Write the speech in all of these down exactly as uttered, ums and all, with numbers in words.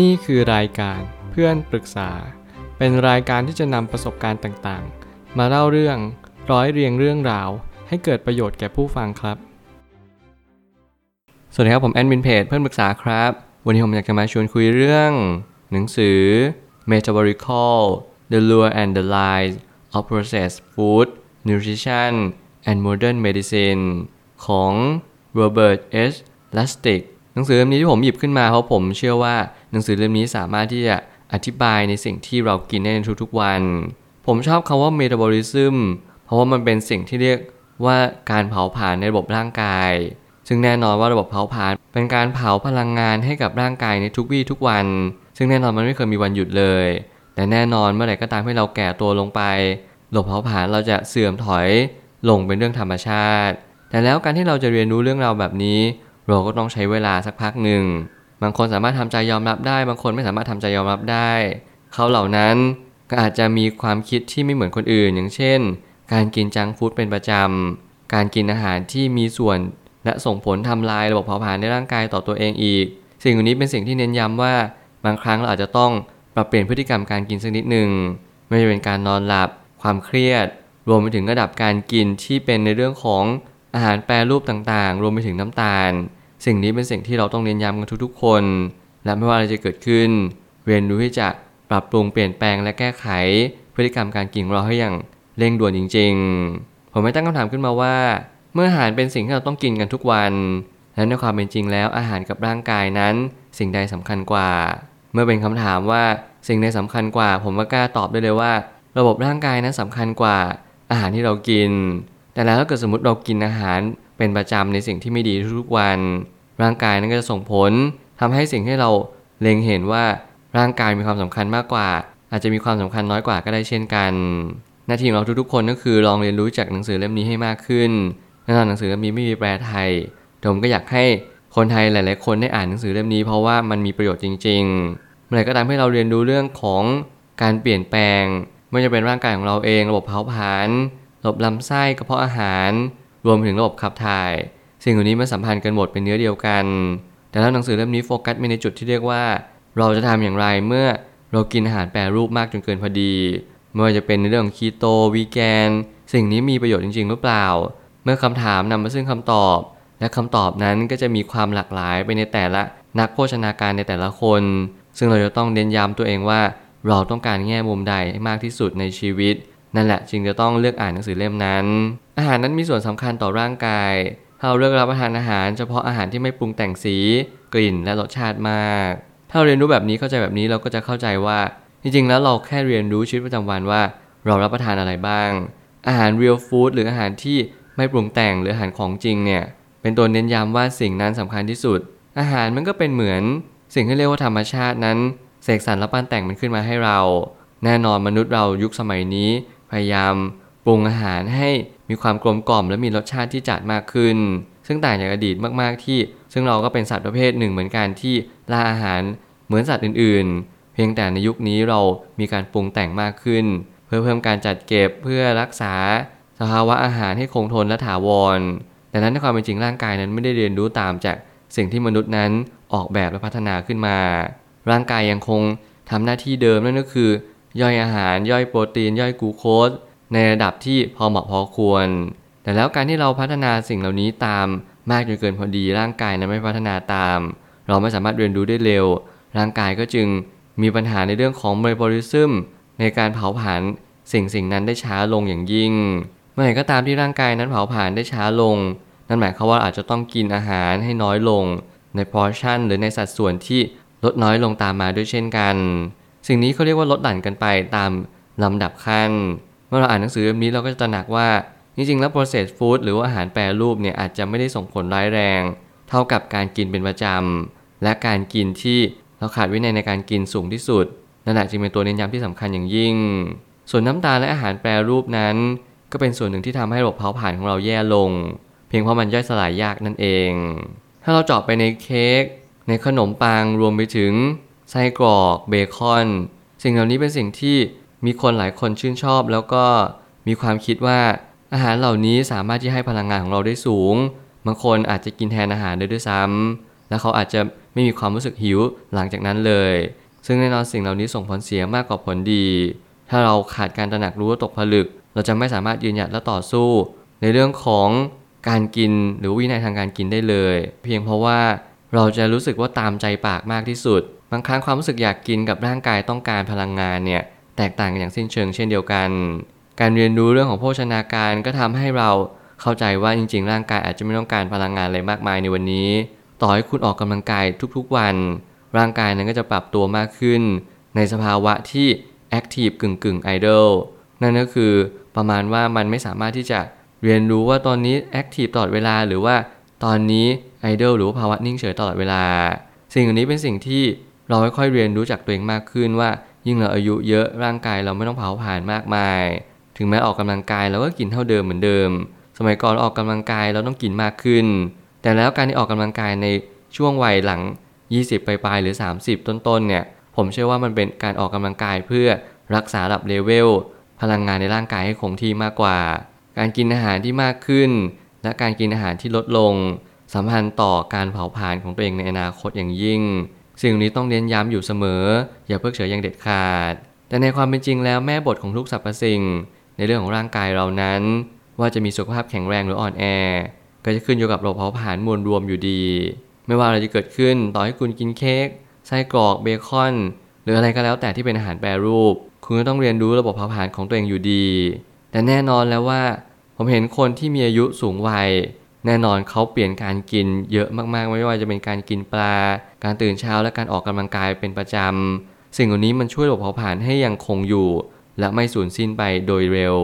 นี่คือรายการเพื่อนปรึกษาเป็นรายการที่จะนำประสบการณ์ต่างๆมาเล่าเรื่องร้อยเรียงเรื่องราวให้เกิดประโยชน์แก่ผู้ฟังครับสวัสดีครับผมแอดมินเพจเพื่อนปรึกษาครับวันนี้ผมอยากจะมาชวนคุยเรื่องหนังสือ Metabolical: The Lure and the Lies of Processed Food, Nutrition and Modern Medicine ของ Robert H. Lustig หนังสือเล่มนี้ที่ผมหยิบขึ้นมาเพราะผมเชื่อว่าหนังสือเล่มนี้สามารถที่จะอธิบายในสิ่งที่เรากินได้ในทุกๆวันผมชอบคำว่า Metabolism เพราะว่ามันเป็นสิ่งที่เรียกว่าการเผาผลาญในระบบร่างกายซึ่งแน่นอนว่าระบบเผาผลาญเป็นการเผาพลังงานให้กับร่างกายในทุกวี่ทุกวันซึ่งแน่นอนมันไม่เคยมีวันหยุดเลยแต่แน่นอนเมื่อไหร่ก็ตามที่เราแก่ตัวลงไประบบเผาผลาญเราจะเสื่อมถอยลงเป็นเรื่องธรรมชาติแต่แล้วการที่เราจะเรียนรู้เรื่องราวแบบนี้เราก็ต้องใช้เวลาสักพักหนึ่งบางคนสามารถทำใจยอมรับได้บางคนไม่สามารถทำใจยอมรับได้เขาเหล่านั้นก็อาจจะมีความคิดที่ไม่เหมือนคนอื่นอย่างเช่นการกินจังก์ฟู้ดเป็นประจำการกินอาหารที่มีส่วนและส่งผลทำลายระบบเผาผลาญในร่างกายต่อตัวเองอีกสิ่งเหล่านี้เป็นสิ่งที่เน้นย้ำว่าบางครั้งเราอาจจะต้องปรับเปลี่ยนพฤติกรรมการกินสักนิดหนึ่งไม่ว่าจะเป็นการนอนหลับความเครียดรวมไปถึงระดับการกินที่เป็นในเรื่องของอาหารแปรรูปต่างๆรวมไปถึงน้ำตาลสิ่งนี้เป็นสิ่งที่เราต้องเน้นย้ำกันทุกๆคนและไม่ว่าอะไรจะเกิดขึ้นเรียนรู้ที่จะปรับปรุงเปลี่ยนแปลงและแก้ไขพฤติกรรมการกินของเราให้อย่างเร่งด่วนจริงๆผมไม่ตั้งคำถามขึ้นมาว่าเมื่ออาหารเป็นสิ่งที่เราต้องกินกันทุกวันและในความเป็นจริงแล้วอาหารกับร่างกายนั้นสิ่งใดสำคัญกว่าเมื่อเป็นคำถามว่าสิ่งใดสำคัญกว่าผมก็กล้าตอบได้เลยว่าระบบร่างกายนั้นสำคัญกว่าอาหารที่เรากินแต่แล้วถ้าเกิดสมมติเรากินอาหารเป็นประจำในสิ่งที่ไม่ดีทุกวันร่างกายนั้นก็จะส่งผลทำให้สิ่งที่เราเล็งเห็นว่าร่างกายมีความสำคัญมากกว่าอาจจะมีความสำคัญน้อยกว่าก็ได้เช่นกันหน้าที่ของเราทุกๆคนก็คือลองเรียนรู้จากหนังสือเล่มนี้ให้มากขึ้นแน่นอนหนังสือเล่มนี้ไม่มีแปลไทยแต่ผมก็อยากให้คนไทยหลายๆคนได้อ่านหนังสือเล่มนี้เพราะว่ามันมีประโยชน์จริงๆเมื่อไหร่ก็ตามที่เราเรียนรู้เรื่องของการเปลี่ยนแปลงไม่ว่าจะเป็นร่างกายของเราเองระบบเผาผลาญระบบลำไส้กระเพาะอาหารรวมถึงระบบขับถ่ายสิ่งเหล่านี้มันสัมพันธ์กันหมดเป็นเนื้อเดียวกันแต่แล้วหนังสือเล่มนี้โฟกัสไปในจุดที่เรียกว่าเราจะทำอย่างไรเมื่อเรากินอาหารแปรรูปมากจนเกินพอดีไม่ว่าจะเป็นในเรื่องคีโตวีแกนสิ่งนี้มีประโยชน์จริงๆหรือเปล่าเมื่อคำถามนำมาซึ่งคำตอบและคำตอบนั้นก็จะมีความหลากหลายไปในแต่ละนักโภชนาการในแต่ละคนซึ่งเราจะต้องเน้นย้ำตัวเองว่าเราต้องการแง่มุมใดให้มากที่สุดในชีวิตนั่นแหละจึงจะต้องเลือกอ่านหนังสือเล่มนั้นอาหารนั้นมีส่วนสำคัญต่อร่างกายถ้าเราเลือกรับประทานอาหารเฉพาะอาหารที่ไม่ปรุงแต่งสีกลิ่นและรสชาติมากถ้าเราเรียนรู้แบบนี้เข้าใจแบบนี้เราก็จะเข้าใจว่าจริงๆแล้วเราแค่เรียนรู้ชีวิตประจำวันว่าเรารับประทานอะไรบ้างอาหาร real food หรืออาหารที่ไม่ปรุงแต่งหรืออาหารของจริงเนี่ยเป็นตัวเน้นย้ำว่าสิ่งนั้นสำคัญที่สุดอาหารมันก็เป็นเหมือนสิ่งที่เรียกว่าธรรมชาตินั้นเสกสรรและปั้นแต่งมันขึ้นมาให้เราแน่นอนมนุษย์เรายุคสมัยนี้พยายามปรุงอาหารให้มีความกลมกล่อมและมีรสชาติที่จัดมากขึ้นซึ่งต่างจากอดีตมากๆที่ซึ่งเราก็เป็นสัตว์ประเภทหนึ่งเหมือนกันที่ล่าอาหารเหมือนสัตว์อื่นๆเพียงแต่ในยุคนี้เรามีการปรุงแต่งมากขึ้นเพื่อเพิ่มการจัดเก็บเพื่อรักษาสภาวะอาหารให้คงทนและถาวรแต่นั้นในความเป็นจริงร่างกายนั้นไม่ได้เรียนรู้ตามจากสิ่งที่มนุษย์นั้นออกแบบและพัฒนาขึ้นมาร่างกายยังคงทำหน้าที่เดิมนั่นก็คือย่อยอาหารย่อยโปรตีนย่อยกลูโคสในระดับที่พอเหมาะพอควรแต่แล้วการที่เราพัฒนาสิ่งเหล่านี้ตามมากจนเกินพอดีร่างกายนั้นไม่พัฒนาตามเราไม่สามารถเรียนรู้ได้เร็วร่างกายก็จึงมีปัญหาในเรื่องของเมตาบอลิซึมในการเผาผลาญสิ่งสิ่งนั้นได้ช้าลงอย่างยิ่งเมื่อไหร่ก็ตามที่ร่างกายนั้นเผาผลาญได้ช้าลงนั่นหมายความว่าอาจจะต้องกินอาหารให้น้อยลงในพอร์ชั่นหรือในสัดส่วนที่ลดน้อยลงตามมาด้วยเช่นกันสิ่งนี้เขาเรียกว่าลดหลั่นกันไปตามลำดับขั้นเมื่อเราอ่านหนังสือเล่มนี้เราก็จะตระหนักว่าจริงๆแล้ว processed food หรือว่าอาหารแปรรูปเนี่ยอาจจะไม่ได้ส่งผลร้ายแรงเท่ากับการกินเป็นประจำและการกินที่เราขาดวินัยในการกินสูงที่สุดนั่นแหละจึงเป็นตัวเน้นย้ำที่สำคัญอย่างยิ่งส่วนน้ำตาลและอาหารแปรรูปนั้นก็เป็นส่วนหนึ่งที่ทำให้ระบบเผาผลาญของเราแย่ลงเพียงเพราะมันย่อยสลายยากนั่นเองถ้าเราเจาะไปในเค้กในขนมปังรวมไปถึงไส้กรอกเบคอนสิ่งเหล่านี้เป็นสิ่งที่มีคนหลายคนชื่นชอบแล้วก็มีความคิดว่าอาหารเหล่านี้สามารถที่ให้พลังงานของเราได้สูงบางคนอาจจะกินแทนอาหารได้ด้วยซ้ำและเขาอาจจะ ไม่มีความรู้สึกหิวหลังจากนั้นเลยซึ่งแน่นอนสิ่งเหล่านี้ส่งผลเสียมากกว่าผลดีถ้าเราขาดการตระหนักรู้และตกผลึกเราจะไม่สามารถยืนหยัดและต่อสู้ในเรื่องของการกินหรือวินัยทางการกินได้เลยเพียงเพราะว่าเราจะรู้สึกว่าตามใจปากมากที่สุดบางครั้งความรู้สึกอยากกินกับร่างกายต้องการพลังงานเนี่ยแตกต่างกันอย่างสิ้นเชิงเช่นเดียวกันการเรียนรู้เรื่องของโภชนาการก็ทำให้เราเข้าใจว่าจริงๆร่างกายอาจจะไม่ต้องการพลังงานอะไรมากมายในวันนี้ต่อให้คุณออกกำลังกายทุกๆวันร่างกายนั้นก็จะปรับตัวมากขึ้นในสภาวะที่แอคทีฟกึ่งกึ่งไอดอลนั่นก็คือประมาณว่ามันไม่สามารถที่จะเรียนรู้ว่าตอนนี้แอคทีฟตลอดเวลาหรือว่าตอนนี้ไอดอลหรือว่าภาวะนิ่งเฉยตลอดเวลาสิ่งเหล่านี้เป็นสิ่งที่เราค่อยๆเรียนรู้จากตัวเองมากขึ้นว่ายิ่งเราอายุเยอะร่างกายเราไม่ต้องเผาผลาญมากมายถึงแม้ออกกำลังกายเราก็กินเท่าเดิมเหมือนเดิมสมัยก่อนออกกำลังกายเราต้องกินมากขึ้นแต่แล้วการที่ออกกำลังกายในช่วงวัยหลังยี่สิบปลายๆหรือสามสิบต้นๆเนี่ยผมเชื่อว่ามันเป็นการออกกำลังกายเพื่อรักษาระดับเลเวลพลังงานในร่างกายให้คงที่มากกว่าการกินอาหารที่มากขึ้นและการกินอาหารที่ลดลงสัมพันธ์ต่อการเผาผลาญของตัวเองในอนาคตอย่างยิ่งสิ่งนี้ต้องเน้นย้ำอยู่เสมออย่าเพิกเฉยอย่างเด็ดขาดแต่ในความเป็นจริงแล้วแม่บทของทุกสรรพสิ่งในเรื่องของร่างกายเรานั้นว่าจะมีสุขภาพแข็งแรงหรืออ่อนแอก็จะขึ้นอยู่กับระบบเผาผลาญมวลรวมอยู่ดีไม่ว่าอะไรจะเกิดขึ้นต่อให้คุณกินเค้กไส้กรอกเบคอนหรืออะไรก็แล้วแต่ที่เป็นอาหารแปรรูปคุณก็ต้องเรียนรู้ระบบเผาผลาญของตัวเองอยู่ดีแต่แน่นอนแล้วว่าผมเห็นคนที่มีอายุสูงวัยแน่นอนเขาเปลี่ยนการกินเยอะมากๆไม่ว่าจะเป็นการกินปลาการตื่นเช้าและการออกกำลังกายเป็นประจำสิ่งเหล่านี้มันช่วยระบบเผาผลาญให้ยังคงอยู่และไม่สูญสิ้นไปโดยเร็ว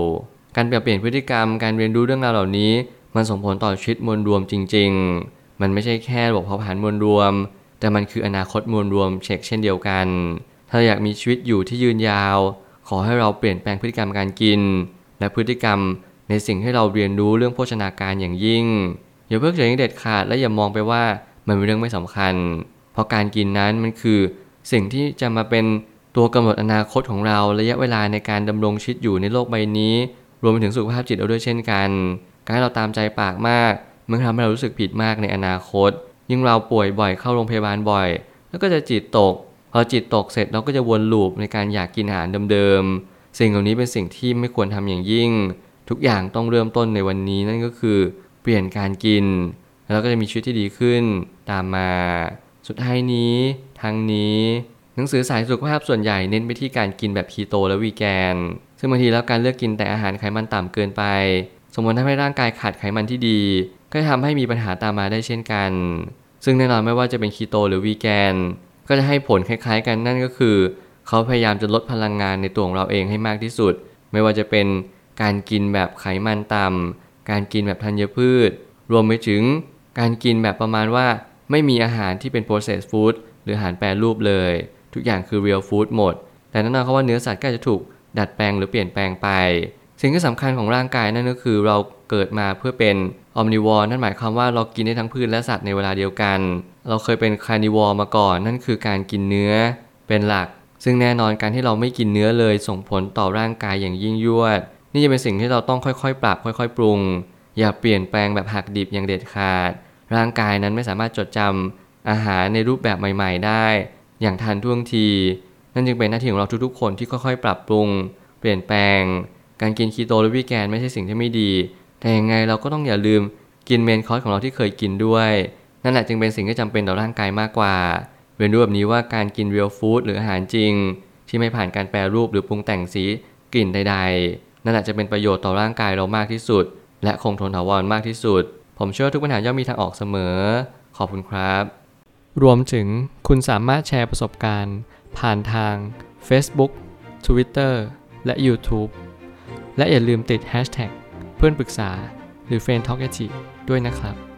การเปลี่ยนพฤติกรรมการเรียนรู้เรื่องราวเหล่านี้มันส่งผลต่อชีวิตมวลรวมจริงๆมันไม่ใช่แค่ระบบเผาผลาญมวลรวมแต่มันคืออนาคตมวลรวมเช็คเช่นเดียวกันถ้าอยากมีชีวิตอยู่ที่ยืนยาวขอให้เราเปลี่ยนแปลงพฤติกรรมการกินและพฤติกรรมในสิ่งที่เราเรียนรู้เรื่องโภชนาการอย่างยิ่งอย่าเพิกเฉยเด็ดขาดและอย่ามองไปว่ามันเป็นเรื่องไม่สำคัญเพราะการกินนั้นมันคือสิ่งที่จะมาเป็นตัวกำหนดอนาคตของเราระยะเวลาในการดำรงชีวิตอยู่ในโลกใบนี้รวมไปถึงสุขภาพจิตเราด้วยเช่นกันการให้เราตามใจปากมากมันทำให้เรารู้สึกผิดมากในอนาคตยิ่งเราป่วยบ่อยเข้าโรงพยาบาลบ่อยแล้วก็จะจิตตกพอจิตตกเสร็จเราก็จะวนลูปในการอยากกินอาหารเดิมๆสิ่งเหล่านี้เป็นสิ่งที่ไม่ควรทำอย่างยิ่งทุกอย่างต้องเริ่มต้นในวันนี้นั่นก็คือเปลี่ยนการกินแล้วก็จะมีชีวิตที่ดีขึ้นตามมาสุดท้ายนี้ทางนี้หนังสือสายสุขภาพส่วนใหญ่เน้นไปที่การกินแบบคีโตและวีแกนซึ่งบางทีแล้วการเลือกกินแต่อาหารไขมันต่ำเกินไปสมมติทำให้ร่างกายขาดไขมันที่ดีก็ทำให้มีปัญหาตามมาได้เช่นกันซึ่งแน่นอนไม่ว่าจะเป็นคีโตหรือวีแกนก็จะให้ผลคล้ายๆกันนั่นก็คือเขาพยายามจะลดพลังงานในตัวของเราเองให้มากที่สุดไม่ว่าจะเป็นการกินแบบไขมันต่ำการกินแบบธัญพืชรวมไปถึงการกินแบบประมาณว่าไม่มีอาหารที่เป็น processed food หรืออาหารแปรรูปเลยทุกอย่างคือ real food หมดแต่นั่นเขาว่าเนื้อสัตว์ก็จะถูกดัดแปลงหรือเปลี่ยนแปลงไปสิ่งที่สำคัญของร่างกายนั่นก็คือเราเกิดมาเพื่อเป็น omnivore นั่นหมายความว่าเรากินได้ทั้งพืชและสัตว์ในเวลาเดียวกันเราเคยเป็น carnivore มาก่อนนั่นคือการกินเนื้อเป็นหลักซึ่งแน่นอนการที่เราไม่กินเนื้อเลยส่งผลต่อร่างกายอย่างยิ่งยวดนี่จะเป็นสิ่งที่เราต้องค่อยๆปรับค่อยๆปรุงอย่าเปลี่ยนแปลงแบบหักดิบอย่างเด็ดขาดร่างกายนั้นไม่สามารถจดจำอาหารในรูปแบบใหม่ๆได้อย่างทันท่วงทีนั่นจึงเป็นหน้าที่ของเราทุกๆคนที่ค่อยๆปรับปรุงเปลี่ยนแปลงการกินคีโตหรือวีแกนไม่ใช่สิ่งที่ไม่ดีแต่ยังไงเราก็ต้องอย่าลืมกินเมนคอร์สของเราที่เคยกินด้วยนั่นแหละจึงเป็นสิ่งที่จำเป็นต่อร่างกายมากกว่าเรียนรู้แบบนี้ว่าการกินเรียลฟู้ดหรืออาหารจริงที่ไม่ผ่านการแปรรูปหรือปรุงแต่งสีกลิ่นใดๆนั่นแหละจะเป็นประโยชน์ต่อร่างกายเรามากที่สุดและคงทนถาวรมากที่สุดผมเชื่อทุกปัญหาย่อมมีทางออกเสมอขอบคุณครับรวมถึงคุณสามารถแชร์ประสบการณ์ผ่านทาง Facebook Twitter และ YouTube และอย่าลืมติด แฮชแท็ก เพื่อนปรึกษาหรือ เฟรนด์ ทอล์ก แอท ด้วยนะครับ